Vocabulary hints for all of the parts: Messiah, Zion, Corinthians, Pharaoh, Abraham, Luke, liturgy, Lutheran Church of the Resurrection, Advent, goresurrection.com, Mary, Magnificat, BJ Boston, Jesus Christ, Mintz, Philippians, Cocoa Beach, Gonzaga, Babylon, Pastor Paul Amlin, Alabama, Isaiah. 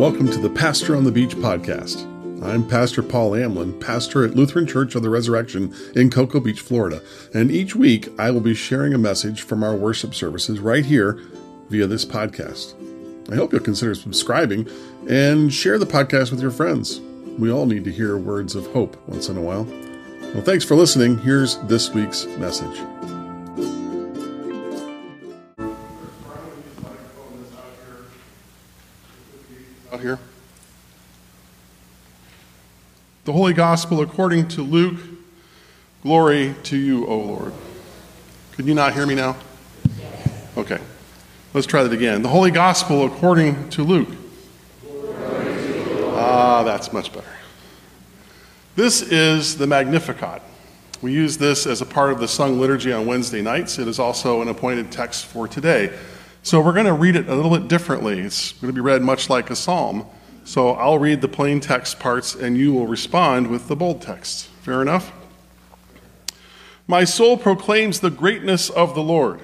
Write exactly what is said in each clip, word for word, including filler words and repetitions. Welcome to the Pastor on the Beach podcast. I'm Pastor Paul Amlin, pastor at Lutheran Church of the Resurrection in Cocoa Beach, Florida, and each week I will be sharing a message from our worship services right here via this podcast. I hope you'll consider subscribing and share the podcast with your friends. We all need to hear words of hope once in a while. Well, thanks for listening. Here's this week's message. Out here. The Holy Gospel according to Luke. Glory to you, O Lord. Could you not hear me now? Okay. Let's try that again. The Holy Gospel according to Luke. Glory to you, O Lord. Ah, that's much better. This is the Magnificat. We use this as a part of the sung liturgy on Wednesday nights. It is also an appointed text for today. So we're going to read it a little bit differently. It's going to be read much like a psalm. So I'll read the plain text parts and you will respond with the bold text. Fair enough? My soul proclaims the greatness of the Lord.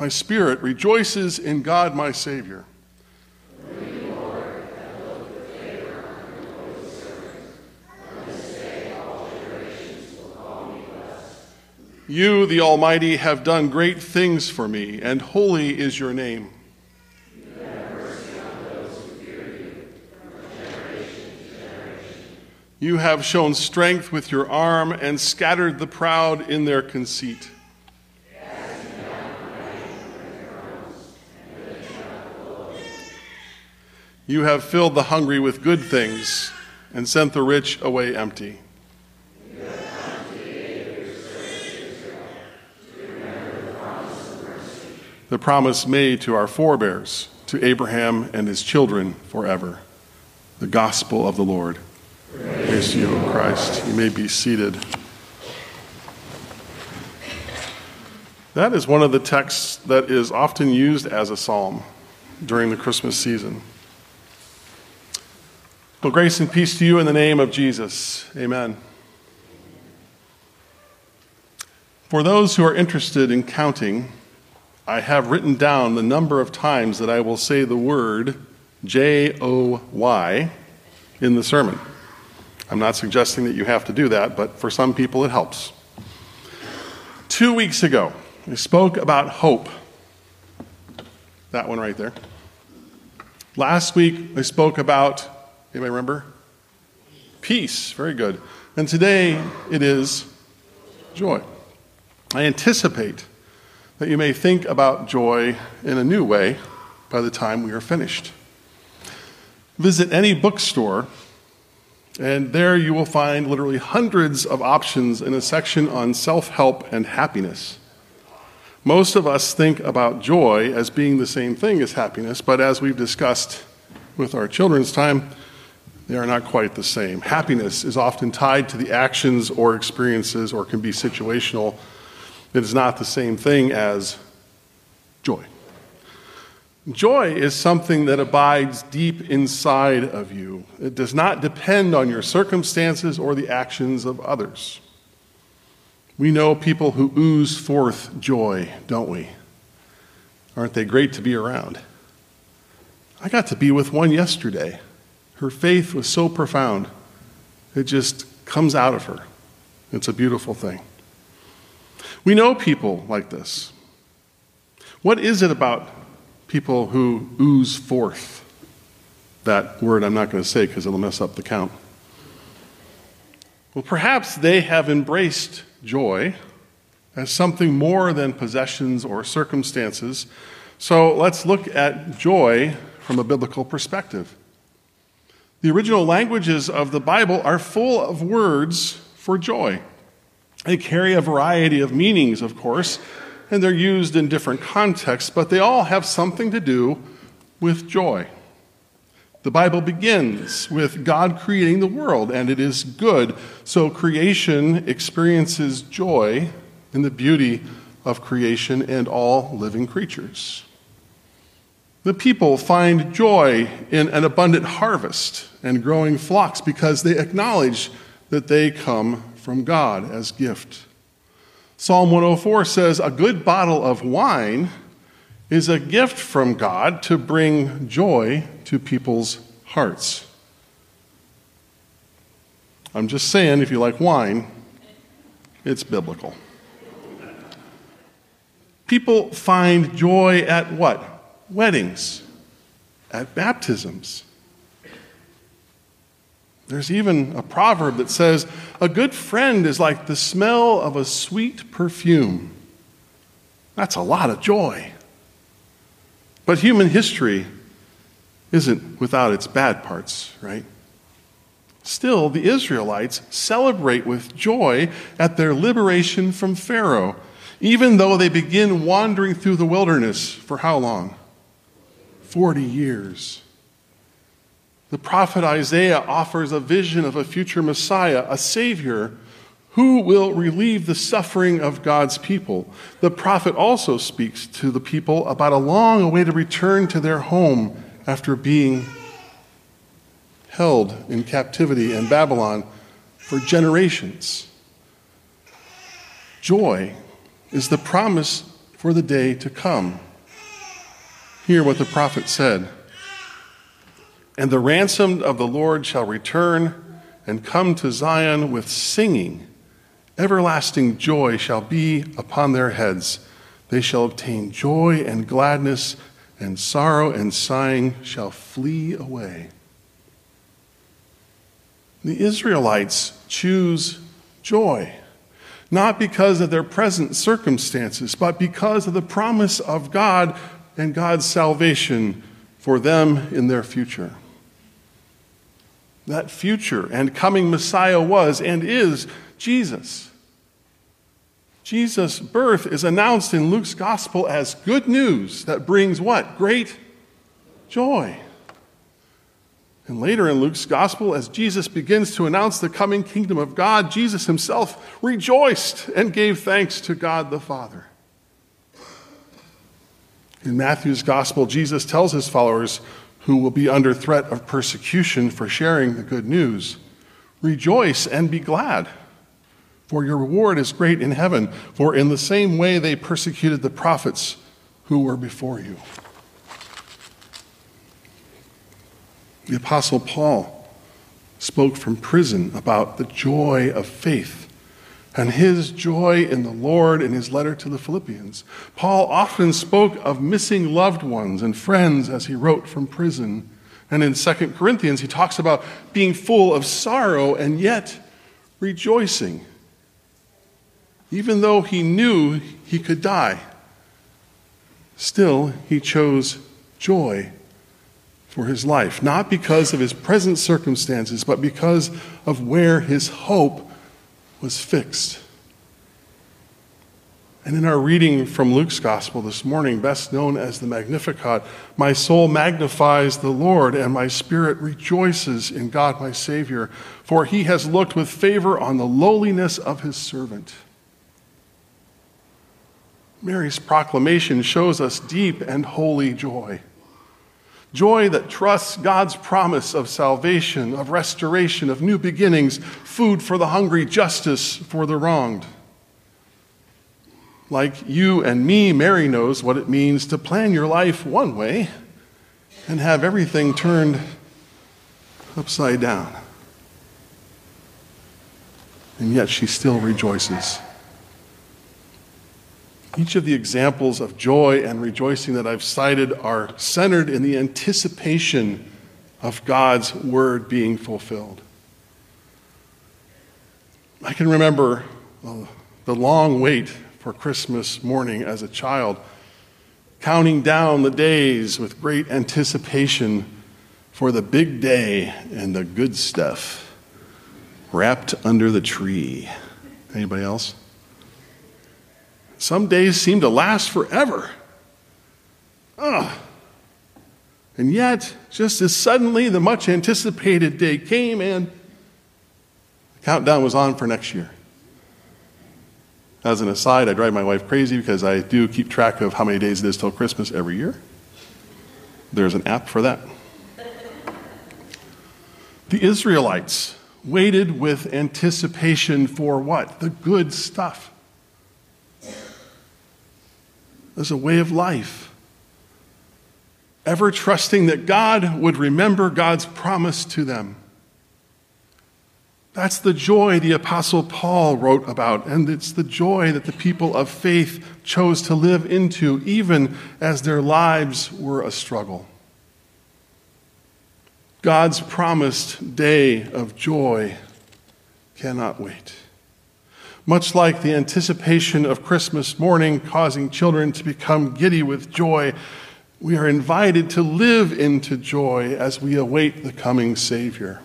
My spirit rejoices in God my Savior. You, the Almighty, have done great things for me, and holy is your name. You have mercy on those who fear you, from generation to generation. You have shown strength with your arm and scattered the proud in their conceit. Casting down the mighty from their arms, and lifting up the lowly. You have filled the hungry with good things and sent the rich away empty. The promise made to our forebears, to Abraham and his children forever. The gospel of the Lord. Praise, Praise to you, O Christ. You may be seated. That is one of the texts that is often used as a psalm during the Christmas season. Well, grace and peace to you in the name of Jesus. Amen. For those who are interested in counting, I have written down the number of times that I will say the word J O Y in the sermon. I'm not suggesting that you have to do that, but for some people it helps. Two weeks ago, we spoke about hope. That one right there. Last week, we spoke about, anybody remember? Peace. Very good. And today, it is joy. I anticipate that you may think about joy in a new way by the time we are finished. Visit any bookstore, and there you will find literally hundreds of options in a section on self-help and happiness. Most of us think about joy as being the same thing as happiness, but as we've discussed with our children's time, they are not quite the same. Happiness is often tied to the actions or experiences or can be situational. It is not the same thing as joy. Joy is something that abides deep inside of you. It does not depend on your circumstances or the actions of others. We know people who ooze forth joy, don't we? Aren't they great to be around? I got to be with one yesterday. Her faith was so profound. It just comes out of her. It's a beautiful thing. We know people like this. What is it about people who ooze forth? That word I'm not going to say because it'll mess up the count. Well, perhaps they have embraced joy as something more than possessions or circumstances. So let's look at joy from a biblical perspective. The original languages of the Bible are full of words for joy. They carry a variety of meanings, of course, and they're used in different contexts, but they all have something to do with joy. The Bible begins with God creating the world, and it is good. So creation experiences joy in the beauty of creation and all living creatures. The people find joy in an abundant harvest and growing flocks because they acknowledge that they come from God as gift. Psalm one oh four says, a good bottle of wine is a gift from God to bring joy to people's hearts. I'm just saying, if you like wine, it's biblical. People find joy at what? Weddings, at baptisms. There's even a proverb that says, a good friend is like the smell of a sweet perfume. That's a lot of joy. But human history isn't without its bad parts, right? Still, the Israelites celebrate with joy at their liberation from Pharaoh, even though they begin wandering through the wilderness for how long? Forty years. The prophet Isaiah offers a vision of a future Messiah, a Savior, who will relieve the suffering of God's people. The prophet also speaks to the people about a long awaited return to their home after being held in captivity in Babylon for generations. Joy is the promise for the day to come. Hear what the prophet said. And the ransomed of the Lord shall return and come to Zion with singing. Everlasting joy shall be upon their heads. They shall obtain joy and gladness, and sorrow and sighing shall flee away. The Israelites choose joy, not because of their present circumstances, but because of the promise of God and God's salvation for them in their future. That future and coming Messiah was and is Jesus. Jesus' birth is announced in Luke's gospel as good news that brings what? Great joy. And later in Luke's gospel, as Jesus begins to announce the coming kingdom of God, Jesus himself rejoiced and gave thanks to God the Father. In Matthew's gospel, Jesus tells his followers who will be under threat of persecution for sharing the good news, rejoice and be glad, for your reward is great in heaven, for in the same way they persecuted the prophets who were before you. The Apostle Paul spoke from prison about the joy of faith and his joy in the Lord in his letter to the Philippians. Paul often spoke of missing loved ones and friends as he wrote from prison. And in Second Corinthians, he talks about being full of sorrow and yet rejoicing, even though he knew he could die. Still, he chose joy for his life, not because of his present circumstances, but because of where his hope was fixed. And in our reading from Luke's gospel this morning, best known as the Magnificat, my soul magnifies the Lord, and my spirit rejoices in God my Savior, for he has looked with favor on the lowliness of his servant. Mary's proclamation shows us deep and holy joy. Joy that trusts God's promise of salvation, of restoration, of new beginnings, food for the hungry, justice for the wronged. Like you and me, Mary knows what it means to plan your life one way and have everything turned upside down. And yet she still rejoices. Each of the examples of joy and rejoicing that I've cited are centered in the anticipation of God's word being fulfilled. I can remember uh, the long wait for Christmas morning as a child, counting down the days with great anticipation for the big day and the good stuff wrapped under the tree. Anybody else? Some days seem to last forever. Ugh. And yet, just as suddenly, the much anticipated day came and the countdown was on for next year. As an aside, I drive my wife crazy because I do keep track of how many days it is till Christmas every year. There's an app for that. The Israelites waited with anticipation for what? The good stuff. As a way of life. ever trusting that God would remember God's promise to them. That's the joy the Apostle Paul wrote about, and it's the joy that the people of faith chose to live into, even as their lives were a struggle. God's promised day of joy cannot wait. Much like the anticipation of Christmas morning causing children to become giddy with joy, we are invited to live into joy as we await the coming Savior.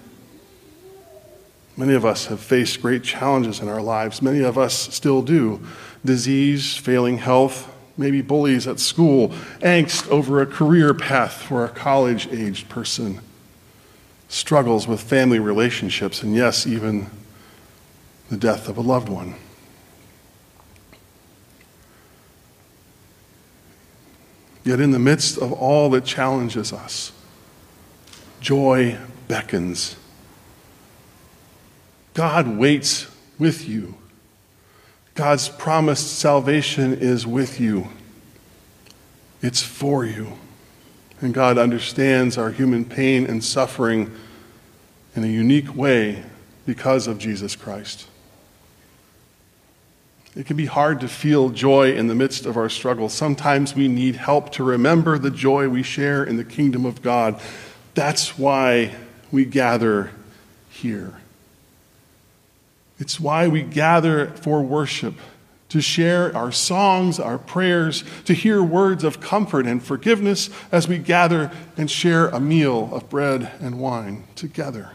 Many of us have faced great challenges in our lives. Many of us still do. Disease, failing health, maybe bullies at school, angst over a career path for a college-aged person, struggles with family relationships, and yes, even the death of a loved one. Yet in the midst of all that challenges us, joy beckons. God waits with you. God's promised salvation is with you. It's for you. And God understands our human pain and suffering in a unique way because of Jesus Christ. It can be hard to feel joy in the midst of our struggle. Sometimes we need help to remember the joy we share in the kingdom of God. That's why we gather here. It's why we gather for worship, to share our songs, our prayers, to hear words of comfort and forgiveness as we gather and share a meal of bread and wine together.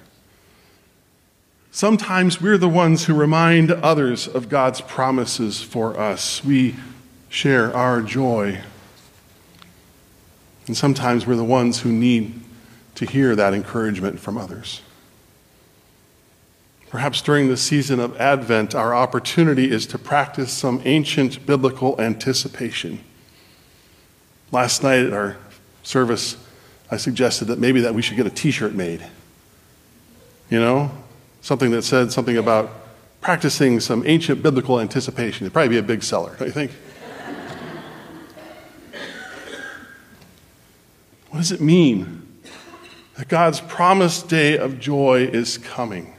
Sometimes we're the ones who remind others of God's promises for us. We share our joy. And sometimes we're the ones who need to hear that encouragement from others. Perhaps during the season of Advent, our opportunity is to practice some ancient biblical anticipation. Last night at our service, I suggested that maybe that we should get a t-shirt made. You know, something that said something about practicing some ancient biblical anticipation. It'd probably be a big seller, don't you think? What does it mean that God's promised day of joy is coming?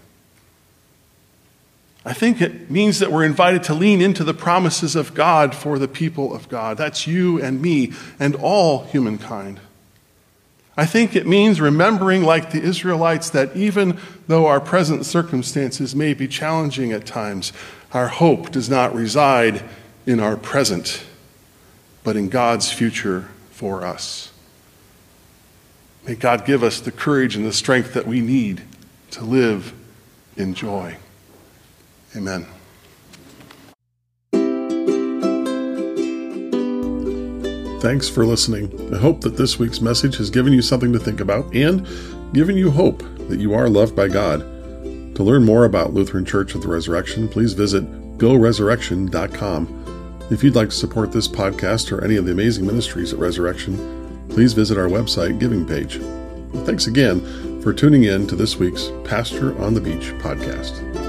I think it means that we're invited to lean into the promises of God for the people of God. That's you and me and all humankind. I think it means remembering, like the Israelites, that even though our present circumstances may be challenging at times, our hope does not reside in our present, but in God's future for us. May God give us the courage and the strength that we need to live in joy. Amen. Thanks for listening. I hope that this week's message has given you something to think about and given you hope that you are loved by God. To learn more about Lutheran Church of the Resurrection, please visit go resurrection dot com. If you'd like to support this podcast or any of the amazing ministries at Resurrection, please visit our website giving page. And thanks again for tuning in to this week's Pastor on the Beach podcast.